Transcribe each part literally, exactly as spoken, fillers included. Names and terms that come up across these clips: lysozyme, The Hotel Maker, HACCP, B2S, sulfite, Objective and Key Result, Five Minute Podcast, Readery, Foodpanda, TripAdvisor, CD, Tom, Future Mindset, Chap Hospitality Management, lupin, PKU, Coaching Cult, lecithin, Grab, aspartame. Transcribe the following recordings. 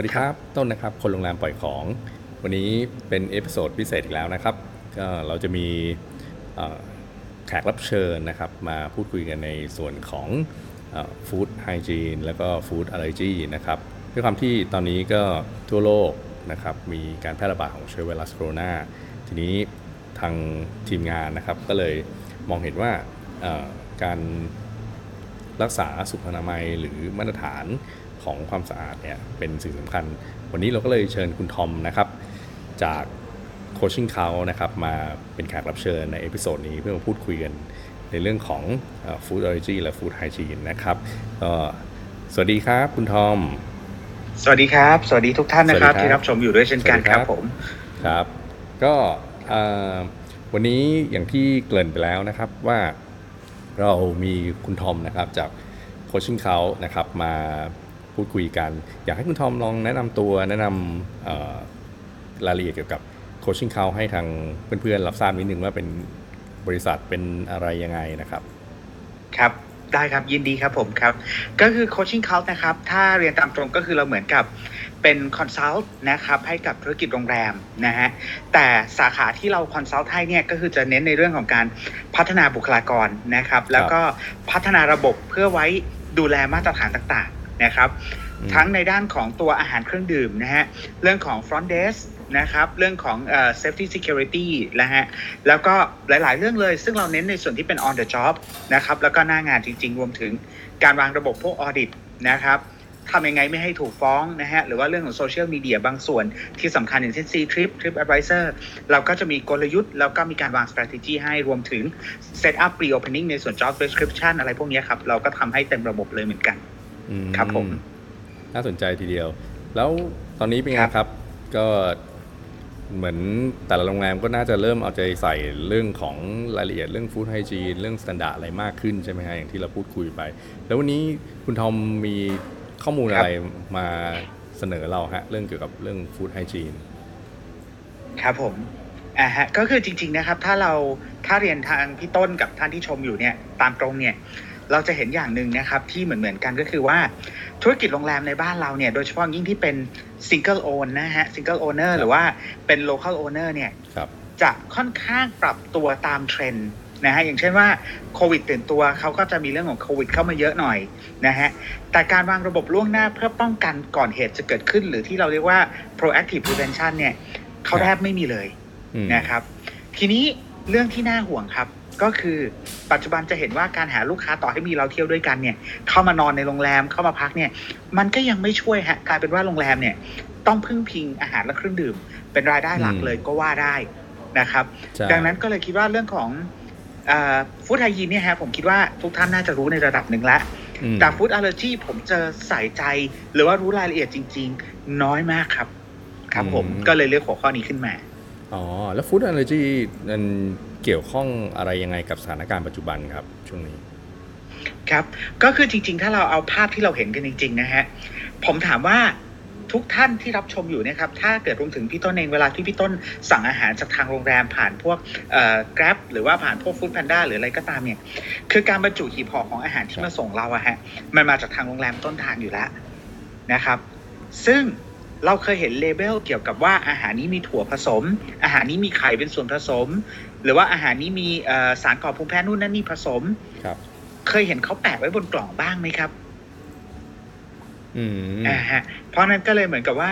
วัสดีครับต้นนะครับคนโรงแรมปล่อยของวันนี้เป็นเอพิโซดพิเศษอีกแล้วนะครับก็เราจะมีแขกรับเชิญนะครับมาพูดคุยกันในส่วนของฟู้ดไฮจีนแล้วก็ฟู้ดอัลเลอร์จีนะครับด้วยความที่ตอนนี้ก็ทั่วโลกนะครับมีการแพร่ระบาดของเชื้อไวรัสโคโรนาทีนี้ทางทีมงานนะครับก็เลยมองเห็นว่าการรักษาสุขอนามัยหรือมาตรฐานของความสะอาดเนี่ยเป็นสิ่งสำคัญวันนี้เราก็เลยเชิญคุณทอมนะครับจาก Coaching Cult นะครับมาเป็นแขกรับเชิญในเอพิโซดนี้เพื่อมาพูดคุยกันในเรื่องของ Food Allergy และ Food Hygiene นะครับสวัสดีครับคุณทอมสวัสดีครับสวัสดีทุกท่านนะครับที่รับชมอยู่ด้วยเช่นกันครับผมครับก็วันนี้อย่างที่เกริ่นไปแล้วนะครับว่าเรามีคุณทอมนะครับจาก Coaching Cult นะครับมาพูดคุยกันอยากให้คุณทอมลองแนะนำตัวแนะนำรายละเอียดเกี่ยวกับ Coaching Cult ให้ทางเพื่อนๆรับทราบนิดนึงว่าเป็นบริษัทเป็นอะไรยังไงนะครับครับได้ครับยินดีครับผมครับก็คือ Coaching Cult นะครับถ้าเรียนตามตรงก็คือเราเหมือนกับเป็นคอนซัลท์นะครับให้กับธุรกิจโรงแรมนะฮะแต่สาขาที่เราคอนซัลท์ให้เนี่ยก็คือจะเน้นในเรื่องของการพัฒนาบุคลากรนะครับแล้วก็พัฒนาระบบเพื่อไว้ดูแลมาตรฐานต่างๆนะครับทั้งในด้านของตัวอาหารเครื่องดื่มนะฮะเรื่องของ Front Desk นะครับเรื่องของเอ่อ Safety Security นะฮะแล้วก็หลายๆเรื่องเลยซึ่งเราเน้นในส่วนที่เป็น On the Job นะครับแล้วก็หน้างานจริงๆรวมถึงการวางระบบพวก Audit นะครับทำยังไงไม่ให้ถูกฟ้องนะฮะหรือว่าเรื่องของโซเชียลมีเดียบางส่วนที่สำคัญอย่างเช่น ซี ทริป TripAdvisor เราก็จะมีกลยุทธ์แล้วก็มีการวาง strategy ให้รวมถึง set up pre-opening ในส่วน job description อะไรพวกนี้ครับเราก็ทำให้เต็มระบบเลยเหมือนกันครับผมน่าสนใจทีเดียวแล้วตอนนี้เป็นไงครับก็เหมือนแต่ละโรงแรมก็น่าจะเริ่มเอาใจใส่เรื่องของรายละเอียดเรื่องฟู้ดไฮจีนเรื่องมาตรฐานอะไรมากขึ้นใช่ไหมฮะอย่างที่เราพูดคุยไปแล้ววันนี้คุณทอมมีข้อมูลอะไรมาเสนอเราฮะเรื่องเกี่ยวกับเรื่องฟู้ดไฮจีนครับผมอ่าฮะก็คือจริงๆนะครับถ้าเราถ้าเรียนทางพี่ต้นกับท่านที่ชมอยู่เนี่ยตามตรงเนี่ยเราจะเห็นอย่างหนึ่งนะครับที่เหมือนเหมือนกันก็คือว่าธุรกิจโรงแรมในบ้านเราเนี่ยโดยเฉพาะยิ่งที่เป็น single own นะฮะ single owner หรือว่าเป็น local owner เนี่ยจะค่อนข้างปรับตัวตามเทรนด์นะฮะอย่างเช่นว่าโควิดตื่นตัวเขาก็จะมีเรื่องของโควิดเข้ามาเยอะหน่อยนะฮะแต่การวางระบบล่วงหน้าเพื่อป้องกันก่อนเหตุจะเกิดขึ้นหรือที่เราเรียกว่า proactive prevention เนี่ยเขาแทบไม่มีเลยนะครับทีนี้เรื่องที่น่าห่วงครับก็คือปัจจุบันจะเห็นว่าการหาลูกค้าต่อให้มีเราเที่ยวด้วยกันเนี่ยเข้ามานอนในโรงแรมเข้ามาพักเนี่ยมันก็ยังไม่ช่วยฮะกลายเป็นว่าโรงแรมเนี่ยต้องพึ่งพิงอาหารและเครื่องดื่มเป็นรายได้หลักเลยก็ว่าได้นะครับดังนั้นก็เลยคิดว่าเรื่องของฟู้ดไฮยีนเนี่ยฮะผมคิดว่าทุกท่านน่าจะรู้ในระดับหนึ่งแล้วแต่ฟู้ดอัลเลอร์จีผมเจอใส่ใจหรือว่ารู้รายละเอียดจริงๆน้อยมากครับครับผมก็เลยเลือกหัวข้อนี้ขึ้นมาอ๋อแล้วฟู้ดอัลเลอร์จีมันเกี่ยวข้องอะไรยังไงกับสถานการณ์ปัจจุบันครับช่วงนี้ครับก็คือจริงๆถ้าเราเอาภาพที่เราเห็นกันจริงๆนะฮะผมถามว่าทุกท่านที่รับชมอยู่นะครับถ้าเกิดรวมถึงพี่ต้นเองเวลาที่พี่ต้นสั่งอาหารจากทางโรงแรมผ่านพวกเอ่อ Grab หรือว่าผ่านพวก Foodpanda หรืออะไรก็ตามเนี่ยคือการบรรจุหีบห่อของอาหารที่มาส่งเราอะฮะมันมาจากทางโรงแรมต้นทางอยู่แล้วนะครับซึ่งเราเคยเห็นเลเบลเกี่ยวกับว่าอาหารนี้มีถั่วผสมอาหารนี้มีไข่เป็นส่วนผสมหรือว่าอาหารนี้มีสารก่อภูมิแพ้นู่นนั่นนี่ผสมครับเคยเห็นเขาแปะไว้บนกล่องบ้างไหมครับอืมอ่าฮะเพราะนั้นก็เลยเหมือนกับว่า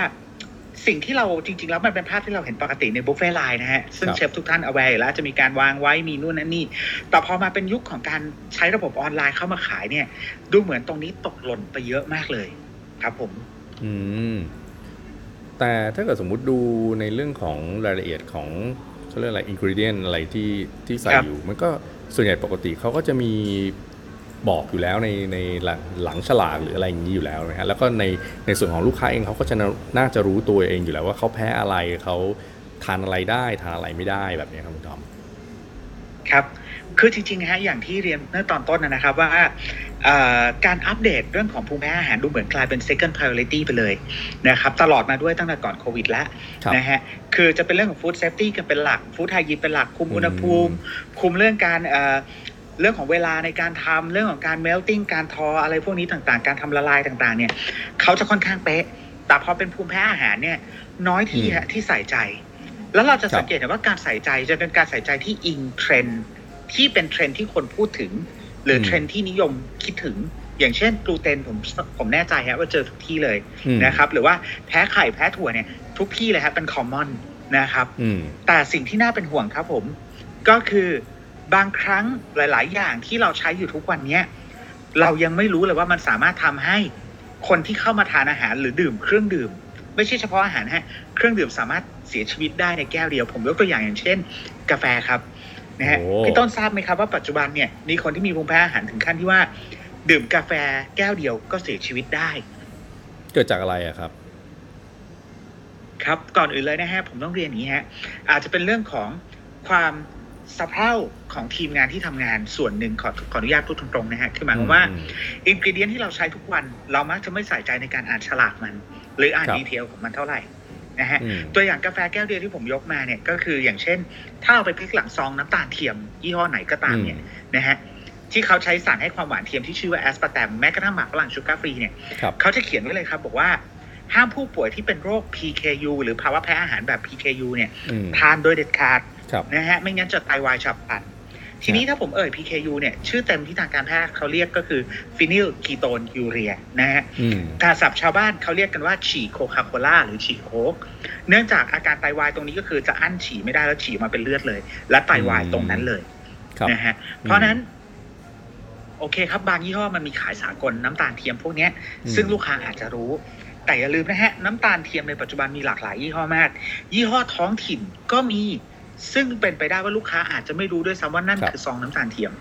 สิ่งที่เราจริงๆแล้วมันเป็นภาพที่เราเห็นปกติในบุฟเฟ่ไลน์นะฮะซึ่งเชฟทุกท่าน aware แล้วจะมีการวางไว้มีนู่นนั่นนี่แต่พอมาเป็นยุคของการใช้ระบบออนไลน์เข้ามาขายเนี่ยดูเหมือนตรงนี้ตกหล่นไปเยอะมากเลยครับผมอืมแต่ถ้าเกิดสมมุติดูในเรื่องของรายละเอียดของเขาเรียกอะไร ingredient อะไรที่ที่ใส่อยู่มันก็ส่วนใหญ่ปกติเขาก็จะมีบอกอยู่แล้วในในหลังฉลากหรืออะไรอย่างนี้อยู่แล้วนะฮะแล้วก็ในในส่วนของลูกค้าเองเขาก็จะน่าจะรู้ตัวเองอยู่แล้วว่าเขาแพ้อะไรเขาทานอะไรได้ทานอะไรไม่ได้แบบนี้ครับคุณทอมครับคือจริงๆนะฮะอย่างที่เรียนเมื่อตอนต้นนะครับว่าการอัปเดตเรื่องของภูมิแพ้อาหารดูเหมือนกลายเป็น second priority ไปเลยนะครับตลอดมาด้วยตั้งแต่ก่อนโควิดแล้วนะฮะคือจะเป็นเรื่องของ food safety กันเป็นหลัก food hygiene เป็นหลักคุมอุณหภูมิคุมเรื่องการเรื่องของเวลาในการทำเรื่องของการ melting การทออะไรพวกนี้ต่างๆการทำละลายต่างๆเนี่ยเขาจะค่อนข้างเป๊ะ แต่พอเป็นภูมิแพ้อาหารเนี่ยน้อยที่ฮะที่ใส่ใจแล้วเราจะสังเกตว่าการใส่ใจจะเป็นการใส่ใจที่อิงเทรนด์ที่เป็นเทรนด์ที่คนพูดถึงหรือเทรนด์ที่นิยมคิดถึงอย่างเช่นกลูเตนผมผมแน่ใจฮะว่าเจอทุกที่เลยนะครับหรือว่าแพ้ไข่แพ้ถั่วเนี่ยทุกที่เลยฮะเป็นคอมมอนนะครับแต่สิ่งที่น่าเป็นห่วงครับผมก็คือบางครั้งหลายๆอย่างที่เราใช้อยู่ทุกวันนี้เรายังไม่รู้เลยว่ามันสามารถทำให้คนที่เข้ามาทานอาหารหรือดื่มเครื่องดื่มไม่ใช่เฉพาะอาหารฮะเครื่องดื่มสามารถเสียชีวิตได้ในแก้วเดียวผมยกตัวอย่างอย่างเช่นกาแฟครับนะฮะพี่ต้นทราบไหมครับว่าปัจจุบันเนี่ยมีคนที่มีภูมิแพ้อาหารถึงขั้นที่ว่าดื่มกาแฟแก้วเดียวก็เสียชีวิตได้เกิดจากอะไรอะครับครับก่อนอื่นเลยนะฮะผมต้องเรียนอย่างนี้ฮะอาจจะเป็นเรื่องของความสะเพร่าของทีมงานที่ทำงานส่วนหนึ่งขอขออนุญาตพูดตรงๆนะฮะคือหมายความว่าอินกรีเดียนที่เราใช้ทุกวันเรามักจะไม่ใส่ใจในการอ่านฉลากมันหรืออ่านดีเทลของมันเท่าไหร่นะฮะตัวอย่างกาแฟแก้วเดียวที่ผมยกมาเนี่ยก็คืออย่างเช่นถ้าเอาไปพลิกหลังซองน้ำตาลเทียมยี่ห้อไหนก็ตามเนี่ยนะฮะที่เขาใช้สารให้ความหวานเทียมที่ชื่อว่าแอสปาร์แตมแม้กระทั่งหมากฝรั่งชูการ์ฟรีเนี่ยเขาจะเขียนไว้เลยครับบอกว่าห้ามผู้ป่วยที่เป็นโรค พี เค ยู หรือภาวะแพ้อาหารแบบ พี เค ยู เนี่ยทานโดยเด็ดขาดนะฮะไม่งั้นจะไตวายฉับพลันทีนี้ถ้าผมเอ่ย พี เค ยู เนี่ยชื่อเต็มที่ทางการแพทย์เขาเรียกก็คือฟีนิลคีโตนยูเรียนะฮะภาษาศัพท์ชาวบ้านเขาเรียกกันว่าฉี่โคคาโคล่าหรือฉี่โคกเนื่องจากอาการไตวายตรงนี้ก็คือจะอั้นฉี่ไม่ได้แล้วฉี่มาเป็นเลือดเลยและไตวายตรงนั้นเลยนะฮะเพราะนั้นโอเคครับบางยี่ห้อมันมีขายสากลน้ำตาลเทียมพวกนี้ซึ่งลูกค้าอาจจะรู้แต่อย่าลืมนะฮะน้ำตาลเทียมในปัจจุบันมีหลากหลายยี่ห้อมากยี่ห้อท้องถิ่นก็มีซึ่งเป็นไปได้ว่าลูกค้าอาจจะไม่รู้ด้วยซ้ำว่านั่นคือซองน้ำตาลเทียม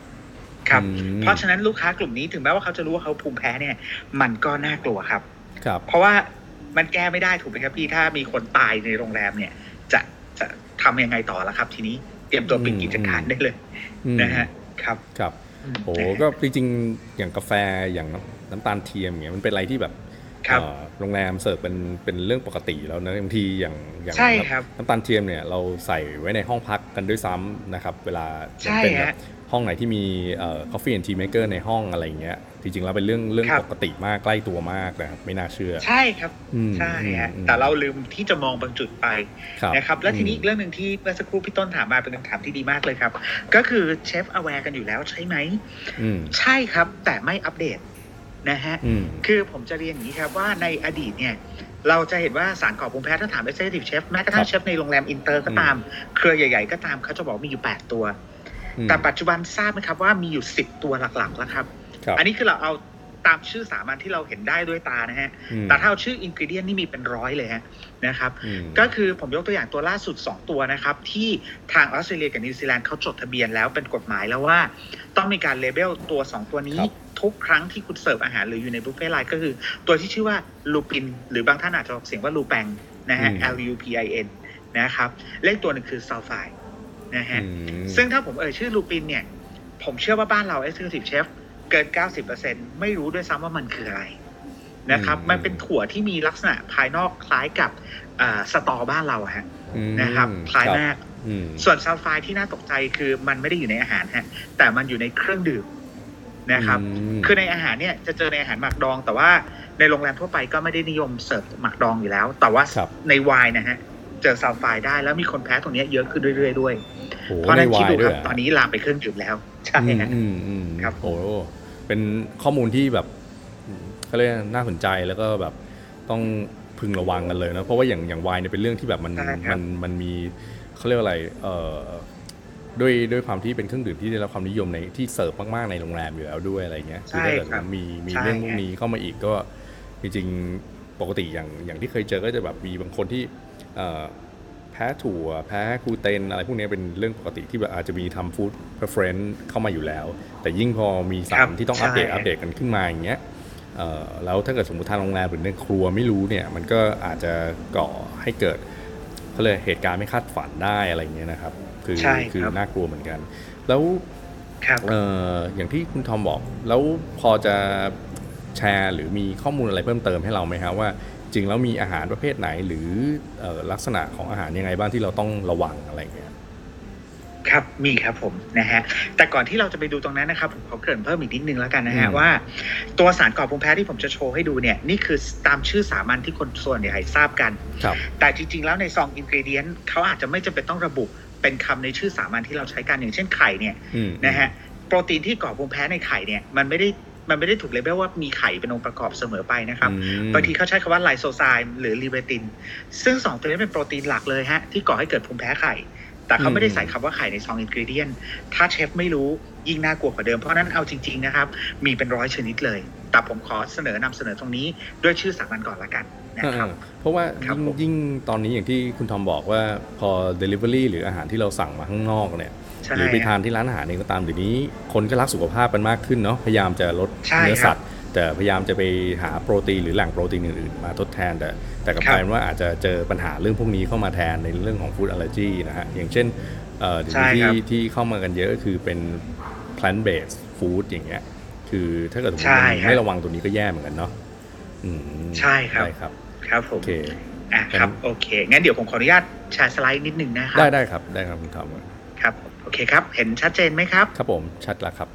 ครับเพราะฉะนั้นลูกค้ากลุ่มนี้ถึงแม้ว่าเขาจะรู้ว่าเขาภูมิแพ้เนี่ยมันก็น่ากลัวครับเพราะว่ามันแก้ไม่ได้ถูกไหมครับพี่ถ้ามีคนตายในโรงแรมเนี่ยจะจะทำยังไงต่อละครับทีนี้เตรียมตัวปิดกิจการได้เลยนะฮะครับครับโอ้ก็จริงๆอย่างกาแฟอย่างน้ำตาลเทียมอย่างเงี้ยมันเป็นอะไรที่แบบโรงแรมเสิร์ฟเป็นเป็นเรื่องปกติแล้วนะบางทีอย่างอย่างน้ำตาลเทียมเนี่ยเราใส่ไว้ในห้องพักกันด้วยซ้ำนะครับเวลาเป็นแบบห้องไหนที่มีเอ่อ coffee and tea maker ในห้องอะไรอย่างเงี้ยจริงๆแล้วเป็นเรื่องเรื่องปกติมากใกล้ตัวมากนะครับไม่น่าเชื่อใช่ครับใช่ฮะแต่เราลืมที่จะมองบางจุดไปนะครับและทีนี้อีกเรื่องนึงที่เมื่อสักครู่พี่ต้นถามมาเป็นคำถามที่ดีมากเลยครับก็คือเชฟ aware กันอยู่แล้วใช่ไหมใช่ครับแต่ไม่อัปเดตนะฮะคือผมจะเรียนอย่างนี้ครับว่าในอดีตเนี่ยเราจะเห็นว่าสารก่อภูมิแพ้ถ้าถาม Executive Chef แม้กระทั่งเชฟในโรงแรมอินเตอร์ก็ตามเครือใหญ่ๆก็ตามเขาจะบอกมีอยู่แปดตัวแต่ปัจจุบันทราบไหมครับว่ามีอยู่สิบตัวหลักๆแล้วครับอันนี้คือเราเอาตามชื่อสามัญที่เราเห็นได้ด้วยตานะฮะแต่ถ้าเอาชื่อ ingredient นี่มีเป็นร้อยเลยฮะนะครับก็คือผมยกตัวอย่างตัวล่าสุดสองตัวนะครับที่ทางออสเตรเลียกับนิวซีแลนด์เขาจดทะเบียนแล้วเป็นกฎหมายแล้วว่าต้องมีการเลเบลตัวสองตัวนี้ทุกครั้งที่คุณเสิร์ฟอาหารหรืออยู่ในบุฟเฟ่ต์ไลน์ก็คือตัวที่ชื่อว่า lupin หรือบางท่านอาจจะออกเสียงว่า lupin นะฮะ l u p i n นะครับเลขตัวนึงคือ sulfite นะฮะซึ่งถ้าผมเอ่ยชื่อ lupin เนี่ยผมเชื่อว่าบ้านเรา executive chefเกิน เก้าสิบเปอร์เซ็นต์ ไม่รู้ด้วยซ้ำว่ามันคืออะไรนะครับมันเป็นถั่วที่มีลักษณะภายนอกคล้ายกับสตอบ้านเราฮะนะครับคล้ายมากส่วนซัลไฟด์ที่น่าตกใจคือมันไม่ได้อยู่ในอาหารฮะแต่มันอยู่ในเครื่องดื่มนะครับคือในอาหารเนี่ยจะเจอในอาหารหมักดองแต่ว่าในโรงแรมทั่วไปก็ไม่ได้นิยมเสิร์ฟหมักดองอยู่แล้วแต่ว่าในไวน์นะฮะเจอซัลไฟด์ได้แล้วมีคนแพ้ตรงนี้เยอะขึ้นเรื่อยๆด้วยเพราะในที่ดูครับตอนนี้ลามไปเครื่องดื่มแล้วใช่ครับโอ้เป็นข้อมูลที่แบบเขาเรียกน่าสนใจแล้วก็แบบต้องพึงระวังกันเลยนะเพราะว่าอย่างอย่างวายเนี่ยเป็นเรื่องที่แบบมันมันมันมีเขาเรียกอะไรเอ่อด้วยด้วยความที่เป็นเครื่องดื่มที่ได้รับความนิยมในที่เสิร์ฟมากๆในโรงแรมอยู่แล้วด้วยอะไรเงี้ยคือถ้าเกิดมีมีเรื่องพวกนี้เข้ามาอีกก็จริงๆปกติอย่างอย่างที่เคยเจอก็จะแบบมีบางคนที่แพ้ถั่วแพ้กลูเตนอะไรพวกนี้เป็นเรื่องปกติที่แบบอาจจะมีทำฟู้ดเพอร์เฟรนซ์เข้ามาอยู่แล้วแต่ยิ่งพอมีสารที่ต้องอัปเดตอัปเดตกันขึ้นมาอย่างเงี้ยแล้วถ้าเกิดสมมติทางโรงแรมหรือในครัวไม่รู้เนี่ยมันก็อาจจะก่อให้เกิดเขาเลยเหตุการณ์ไม่คาดฝันได้อะไรเงี้ยนะครับคือคือน่ากลัวเหมือนกันแล้วอย่างที่คุณทอมบอกแล้วพอจะแชร์หรือมีข้อมูลอะไรเพิ่มเติมให้เราไหมครับว่าจริงแล้วมีอาหารประเภทไหนหรือลักษณะของอาหารยังไงบ้างที่เราต้องระวังอะไรเงี้ย ครับมีครับผมนะฮะแต่ก่อนที่เราจะไปดูตรงนั้นนะครับผมขอเกริ่นเพิ่มอีกนิดนึงแล้วกันนะฮะว่าตัวสารก่อภูมิแพ้ที่ผมจะโชว์ให้ดูเนี่ยนี่คือตามชื่อสามัญที่คนส่วนใหญ่ทราบกันแต่จริงๆแล้วในซองอินกรีเดียนต์เขาอาจจะไม่จำเป็นต้องระบุเป็นคำในชื่อสามัญที่เราใช้กันอย่างเช่นไข่เนี่ยนะฮะโปรตีนที่ก่อภูมิแพ้ในไข่เนี่ยมันไม่ได้มันไม่ได้ถูกเลเบลว่ามีไข่เป็นองค์ประกอบเสมอไปนะครับบางทีเขาใช้คำว่าไลโซไซม์หรือลีเบตินซึ่งสองตัวนี้เป็นโปรตีนหลักเลยฮะที่ก่อให้เกิดภูมิแพ้ไข่แต่เขาไม่ได้ใส่คำว่าไข่ในซองอินกรีเดียนถ้าเชฟไม่รู้ยิ่งน่ากลัวกว่าเดิมเพราะนั้นเอาจริงๆนะครับมีเป็นร้อยชนิดเลยแต่ผมขอเสนอนำเสนอตรงนี้ด้วยชื่อสามัญก่อนละกันนะครับเพราะว่ายิ่งตอนนี้อย่างที่คุณทอมบอกว่าพอ delivery หรืออาหารที่เราสั่งมาข้างนอกเนี่ยหรือไปทานที่ร้านอาหารเองก็ตามเดี๋ยวนี้คนก็รักสุขภาพกันมากขึ้นเนาะพยายามจะลดเนื้อสัตว์แต่พยายามจะไปหาโปรตีนหรือแหล่งโปรตีนอื่นๆมาทดแทนแต่แต่กลับกลายเป็นว่าอาจจะเจอปัญหาเรื่องพวกนี้เข้ามาแทนในเรื่องของฟู้ดอัลเลอร์จีนะฮะอย่างเช่นเอ่อที่ที่เข้ามากันเยอะก็คือเป็น plant based food อย่างเงี้ยคือถ้าเกิดสมมติไม่ระวังตัวนี้ก็แย่เหมือนกันเนาะอืมใช่ครับครับครับผมโอเคอ่ะครับโอเคงั้นเดี๋ยวผมขออนุญาตแชร์สไลด์นิดนึงนะครับได้ได้ครับได้ครับคุณทอมครับโอเคครับเห็นชัดเจนไหมครับครับผมชัดแล้วครับ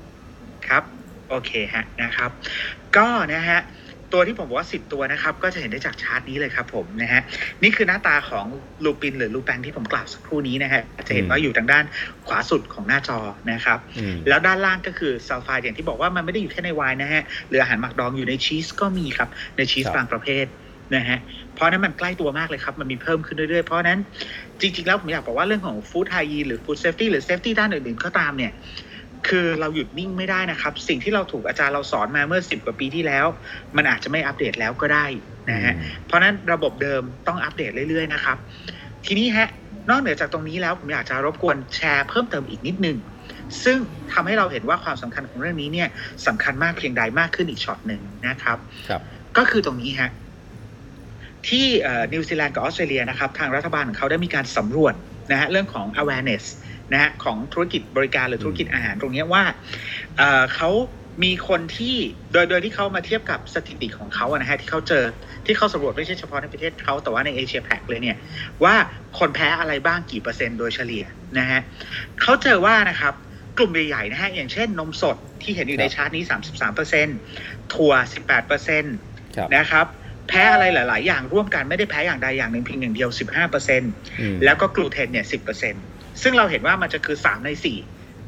ครับโอเคฮะนะครับก็นะฮะตัวที่ผมบอกว่าสิบตัวนะครับก็จะเห็นได้จากชาร์ตนี้เลยครับผมนะฮะนี่คือหน้าตาของลูปินหรือลูแปนที่ผมกล่าวสักครู่นี้นะฮะจะเห็นว่าอยู่ทางด้านขวาสุดของหน้าจอนะครับแล้วด้านล่างก็คือซัลไฟต์อย่างที่บอกว่ามันไม่ได้อยู่แค่ในไวน์นะฮะหรืออาหารหมักดองอยู่ในชีสก็มีครับในชีสบางประเภทนะฮะเพราะนั้นมันใกล้ตัวมากเลยครับมันมีเพิ่มขึ้นเรื่อยๆเพราะนั้นจริงๆแล้วผมอยากบอกว่าเรื่องของฟู้ดไฮยีนหรือฟู้ดเซฟตี้หรือเซฟตี้ด้านอื่นๆก็ตามเนี่ยคือเราหยุดนิ่งไม่ได้นะครับสิ่งที่เราถูกอาจารย์เราสอนมาเมื่อสิบกว่าปีที่แล้วมันอาจจะไม่อัปเดตแล้วก็ได้นะฮะเพราะนั้นระบบเดิมต้องอัปเดตเรื่อยๆนะครับทีนี้ฮะนอกเหนือจากตรงนี้แล้วผมอยากจะรบกวนแชร์เพิ่มเติมอีกนิดนึงซึ่งทำให้เราเห็นว่าความสำคัญของเรื่องนี้เนี่ยสำคัญมากเพียงใดมากขึ้นอีกช็อตนึงนะครับก็คือตรงนี้ฮะที่นิวซีแลนด์กับออสเตรเลียนะครับทางรัฐบาลของเขาได้มีการสำรวจนะฮะเรื่องของ awareness นะฮะของธุรกิจบริการหรือธุรกิจอาหารตรงนี้ว่า เอ่อ เขามีคนที่โดยโดยที่เขามาเทียบกับสถิติของเขานะฮะที่เขาเจอที่เขาสำรวจไม่ใช่เฉพาะในประเทศเขาแต่ว่าในเอเชียแพคเลยเนี่ยว่าคนแพ้อะไรบ้างกี่เปอร์เซ็นต์โดยเฉลี่ยนะฮะเขาเจอว่านะครับกลุ่มใหญ่ๆนะฮะอย่างเช่นนมสดที่เห็นอยู่ในชาร์ตนี้ สามสิบสามเปอร์เซ็นต์ ถั่ว สิบแปดเปอร์เซ็นต์ นะครับแพ้อะไรหลายๆอย่างร่วมกันไม่ได้แพ้อย่างใดอย่างหนึ่งเพียงอย่างเดียว สิบห้าเปอร์เซ็นต์ แล้วก็กลูเตนเนี่ย สิบเปอร์เซ็นต์ ซึ่งเราเห็นว่ามันจะคือสามในสี่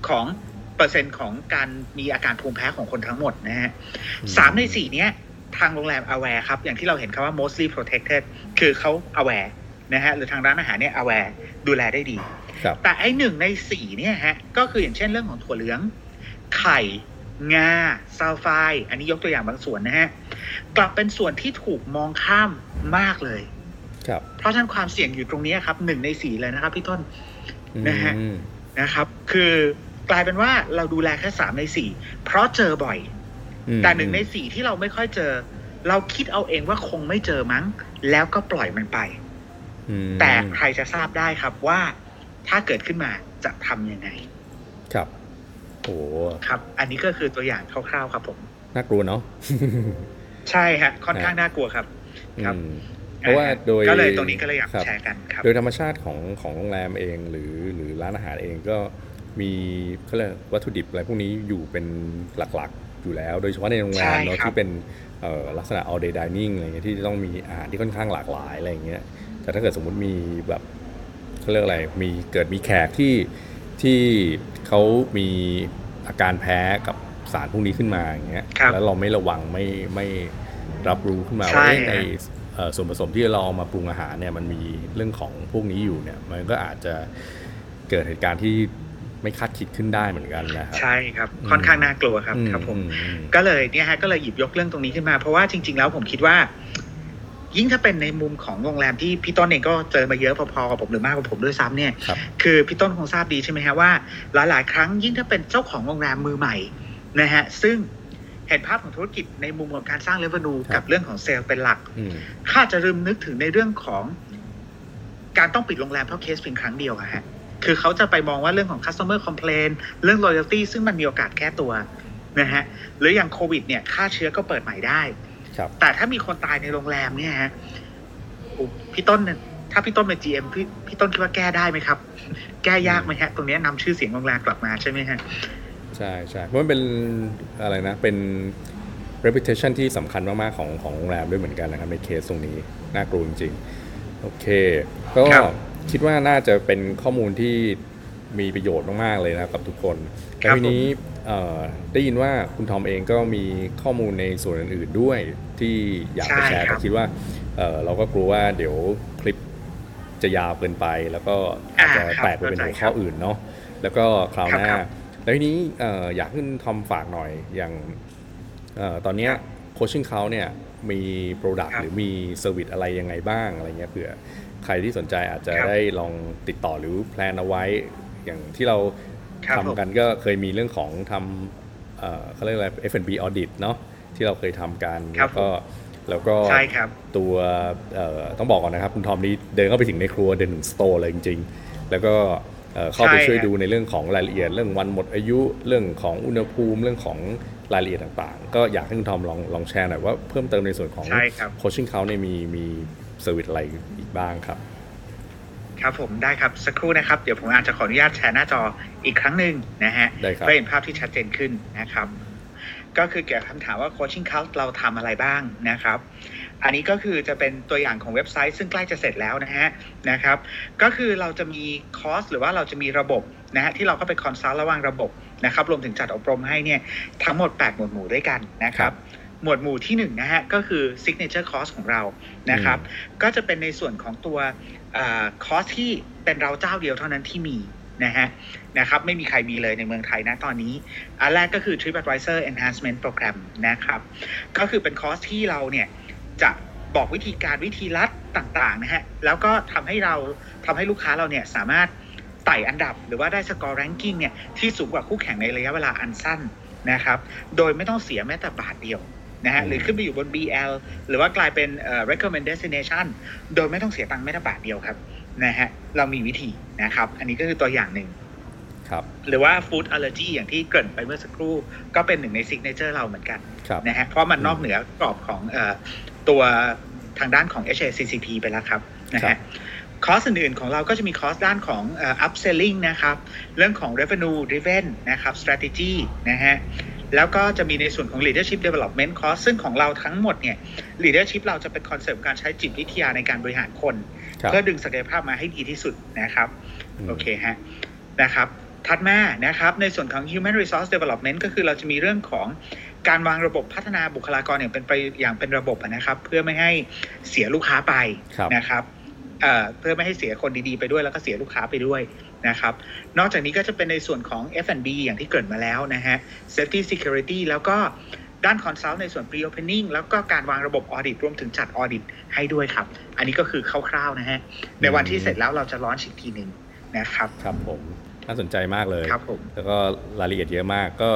ของเปอร์เซ็นต์ของการมีอาการภูมิแพ้ของคนทั้งหมดนะฮะสามในสี่เนี้ยทางโรงแรม aware ครับอย่างที่เราเห็นคำว่า mostly protected คือเขา aware นะฮะหรือทางร้านอาหารเนี่ย aware ดูแลได้ดีแต่ไอ้หนึ่งในสี่เนี่ยฮะก็คืออย่างเช่นเรื่องของถั่วเหลืองไข่งาซัลไฟต์อันนี้ยกตัวอย่างบางส่วนนะฮะกลับเป็นส่วนที่ถูกมองข้ามมากเลยครับเพราะฉะนั้นความเสี่ยงอยู่ตรงนี้ครับหนึ่งในสี่เลยนะครับพี่ต้นนะฮะนะครับคือกลายเป็นว่าเราดูแลแค่สามในสี่เพราะเจอบ่อยแต่หนึ่งในสี่ที่เราไม่ค่อยเจอเราคิดเอาเองว่าคงไม่เจอมั้งแล้วก็ปล่อยมันไปแต่ใครจะทราบได้ครับว่าถ้าเกิดขึ้นมาจะทำยังไงครับโอ้ครับอันนี้ก็คือตัวอย่างคร่าวๆครับผมน่ากลัวเนาะใช่ฮะค่อนข้างน่ากลัวครับครับเพราะว่าโดยก็เลยตรงนี้ก็เลยอยากแชร์กันครับโดยธรรมชาติของของโรงแรมเองหรือหรือร้านอาหารเองก็มีเค้าเรียกวัตถุดิบอะไรพวกนี้อยู่เป็นหลักๆอยู่แล้วโดยเฉพาะในโรงแรมเนาะที่เป็นเอ่อลักษณะ all day dining อะไรเงี้ยที่จะต้องมีอาหารที่ค่อนข้างหลากหลายอะไรอย่างเงี้ยแต่ถ้าเกิดสมมุติมีแบบเค้าเรียกอะไรมีเกิดมีแขกที่ที่เขามีอาการแพ้กับสารพวกนี้ขึ้นมาอย่างเงี้ยแล้วเราไม่ระวังไม่ไม่รับรู้ขึ้นมาว่าในส่วนผสมที่เราเอามาปรุงอาหารเนี่ยมันมีเรื่องของพวกนี้อยู่เนี่ยมันก็อาจจะเกิดเหตุการณ์ที่ไม่คาดคิดขึ้นได้เหมือนกันนะครับใช่ครับค่อนข้างน่ากลัวครับครับผมก็เลยเนี่ยฮะก็เลยหยิบยกเรื่องตรงนี้ขึ้นมาเพราะว่าจริงๆแล้วผมคิดว่ายิ่งถ้าเป็นในมุมของโรงแรมที่พี่ต้นเองก็เจอมาเยอะพอๆกับผมหรือมากกว่าผมด้วยซ้ำเนี่ยคือพี่ต้นคงทราบดีใช่ไหมฮะว่าหลายๆครั้งยิ่งถ้าเป็นเจ้าของโรงแรมมือใหม่นะฮะซึ่งเห็นภาพของธุรกิจในมุมของการสร้าง revenue กับเรื่องของเซลล์เป็นหลักข้าจะลืมนึกถึงในเรื่องของการต้องปิดโรงแรมเพราะเคสเพียงครั้งเดียวอะฮะคือเขาจะไปมองว่าเรื่องของ customer complaint เรื่อง loyalty ซึ่งมันมีโอกาสแก้ตัวนะฮะหรืออย่างโควิดเนี่ยฆ่าเชื้อก็เปิดใหม่ได้แต่ถ้ามีคนตายในโรงแรมเนี่ยฮะพี่ต้น ถ้าพี่ต้นเป็น จี เอ็ม พี่พี่ต้นคิดว่าแก้ได้ไหมครับแก้ยากไหมฮะตรงนี้นำชื่อเสียงโรงแรมกลับมาใช่ไหมฮะใช่ใช่เพราะมันเป็นอะไรนะเป็น reputation ที่สำคัญมากๆของของโรงแรมด้วยเหมือนกันนะครับในเคสตรงนี้น่ากลัวจริงโอเคก็คิดว่าน่าจะเป็นข้อมูลที่มีประโยชน์มากๆเลยนะครับกับทุกคนแต่ทีนี้ได้ยินว่าคุณทอมเองก็มีข้อมูลในส่วนอื่นๆด้วยที่อยากจะแชร์แต่คิดว่า เ, เราก็กลัวว่าเดี๋ยวคลิปจะยาวเกินไปแล้วก็อาจจะแตกไปเป็นหัวข้ออื่นเนาะแล้วก็คราวหน้าแล้วทีนี้อยากให้ทอมฝากหน่อยอย่างตอนนี้โคชชิ่งเขาเนี่ยมีโปรดักต์หรือมีเซอร์วิสอะไรยังไงบ้างอะไรเงี้ยเผื่อใครที่สนใจอาจจะได้ลองติดต่อหรือแพลนเอาไว้อย่างที่เราทำกันก็เคยมีเรื่องของทำเอ่อเขาเรียกอะไร เอฟ แอนด์ บี audit เนาะที่เราเคยทำกันแล้วก็แล้วก็ตัวต้องบอกก่อนนะครับคุณทอมนี่เดินเข้าไปถึงในครัวเดินถึงสโตร์เลยจริงๆแล้วก็เข้าไปช่วยดูในเรื่องของรายละเอียดเรื่องวันหมดอายุเรื่องของอุณหภูมิเรื่องของรายละเอียดต่างๆก็อยากให้คุณทอมลองลองแชร์หน่อยว่าเพิ่มเติมในส่วนของโคชชิ่งเขาเนี่ยมีมีเซอร์วิสอะไรอีกบ้างครับครับผมได้ครับสักครู่นะครับเดี๋ยวผมอาจจะขออนุญาตแชร์หน้าจออีกครั้งหนึ่งนะฮะเพื่อเห็นภาพที่ชัดเจนขึ้นนะครับก็คือเกี่ยวกับคำถามว่า Coaching Cult เราทำอะไรบ้างนะครับอันนี้ก็คือจะเป็นตัวอย่างของเว็บไซต์ซึ่งใกล้จะเสร็จแล้วนะฮะนะครับก็คือเราจะมีคอร์สหรือว่าเราจะมีระบบนะฮะที่เราก็ไปคอนซัลท์ระหว่างระบบนะครับรวมถึงจัดอบรมให้เนี่ยทั้งหมดแปดหมวดหมู่ด้วยกันนะครับหมวดหมู่ที่หนึ่งนะฮะก็คือ Signature Course ของเรานะครับก็จะเป็นในส่วนของตัวคอร์สที่เป็นเราเจ้าเดียวเท่านั้นที่มีนะฮะนะครับไม่มีใครมีเลยในเมืองไทยนะตอนนี้อันแรกก็คือ TripAdvisor Enhancement Program นะครับก็คือเป็นคอร์สที่เราเนี่ยจะบอกวิธีการวิธีลัดต่างๆนะฮะแล้วก็ทำให้เราทำให้ลูกค้าเราเนี่ยสามารถไต่อันดับหรือว่าได้สกอร์แรงกิ้งเนี่ยที่สูงกว่าคู่แข่งในระยะเวลาอันสั้นนะครับโดยไม่ต้องเสียแม้แต่บาทเดียวนะฮะหรือขึ้นไปอยู่บน บี แอล หรือว่ากลายเป็น uh, recommend destination โดยไม่ต้องเสียตังค์ไม่ละบาทเดียวครับนะฮะเรามีวิธีนะครับอันนี้ก็คือตัวอย่างหนึ่งครับหรือว่า food allergy อย่างที่เกริ่นไปเมื่อสักครู่ก็เป็นหนึ่งใน signature เราเหมือนกันนะฮะเพราะมันนอกเหนือกรอบของเอ่อตัวทางด้านของ เอช เอ ซี ซี พี ไปแล้วครับนะฮะคอร์สอื่นๆของเราก็จะมีคอร์สด้านของ uh, upselling นะครับเรื่องของ revenue driven นะครับ strategy นะฮะแล้วก็จะมีในส่วนของ leadership development course ซึ่งของเราทั้งหมดเนี่ย leadership เราจะเป็นคอนเซปต์การใช้จิตวิทยาในการบริหารคนเพื่อดึงศักยภาพมาให้ดีที่สุดนะครับโอเคฮะนะครับถัดมานะครับในส่วนของ human resource development ก็คือเราจะมีเรื่องของการวางระบบพัฒนาบุคลากรอย่างเป็นไปอย่างเป็นระบบนะครับเพื่อไม่ให้เสียลูกค้าไปนะครับเอ่อเพื่อไม่ให้เสียคนดีๆไปด้วยแล้วก็เสียลูกค้าไปด้วยนะครับนอกจากนี้ก็จะเป็นในส่วนของ เอฟ แอนด์ บี อย่างที่เกริ่นมาแล้วนะฮะ Safety Security แล้วก็ด้าน Consult ในส่วน Pre-opening แล้วก็การวางระบบ Audit รวมถึงจัด Audit ให้ด้วยครับอันนี้ก็คือคร่าวๆนะฮะในวันที่เสร็จแล้วเราจะลอนช์อีกทีนึงนะครับครับผมน่าสนใจมากเลยครับผมแล้วก็รายละเอียดเยอะมากก็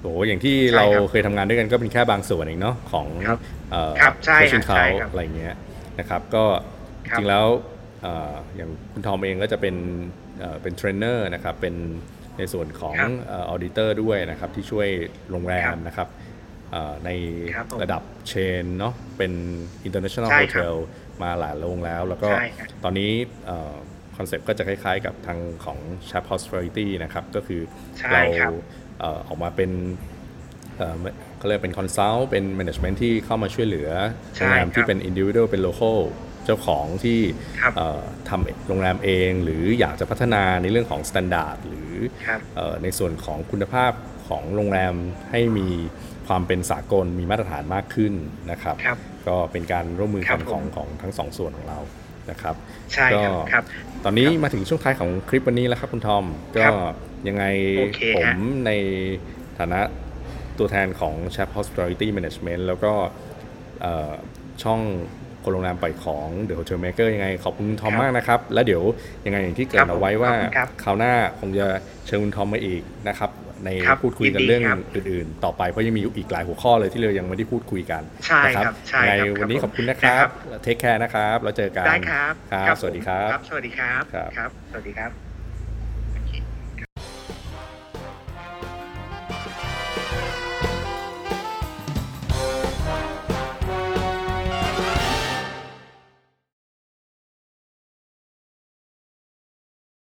โหอย่างที่เราเคยทำงานด้วยกันก็เป็นแค่บางส่วนเองเนาะของเอ่อของชิ้นเขาอะไรเงี้ยนะครับก็จริงแล้วอย่างคุณทอมเองก็จะเป็นเป็นเทรนเนอร์นะครับเป็นในส่วนของออดิเตอร์ด้วยนะครับที่ช่วยโรงแรมนะครับในระดับเชนเนาะเป็น international hotel มาหลายโรงแล้วแล้วก็ตอนนี้คอนเซ็ปต์ก็จะคล้ายๆกับทางของ Chap Hospitality นะครับก็คือเราออกมาเป็นเขาเรียกเป็น consult เป็น management ที่เข้ามาช่วยเหลือโรงแรมที่เป็น individual เป็น localเจ้าของที่ทำโรงแรมเองหรืออยากจะพัฒนาในเรื่องของมาตรฐานหรือในส่วนของคุณภาพของโรงแรมให้มีความเป็นสากลมีมาตรฐานมากขึ้นนะครับก็เป็นการร่วมมือกันของของทั้งสองส่วนของเรานะครับใช่ครับตอนนี้มาถึงช่วงท้ายของคลิปวันนี้แล้วครับคุณทอมก็ยังไงผมในฐานะตัวแทนของ Chap Hospitality Management แล้วก็ช่องโรงแรมปล่อยของ The Hotel Maker ยังไงขอบคุณทอมมากนะครับแล้วเดี๋ยวยังไงอย่างที่เกิดเอาไว้ว่าคราวหน้าคงจะเชิญคุณทอมมาอีกนะครับในพูดคุยกันเรื่องอื่นๆต่อไปเพราะยังมีอีกหลายหัวข้อเลยที่เรายังไม่ได้พูดคุยกันนะครับในวันนี้ขอบคุณนะครับเทคแคร์นะครับแล้วเจอกันได้ครับสวัสดีครับสวัสดีครับครับสวัสดีครับ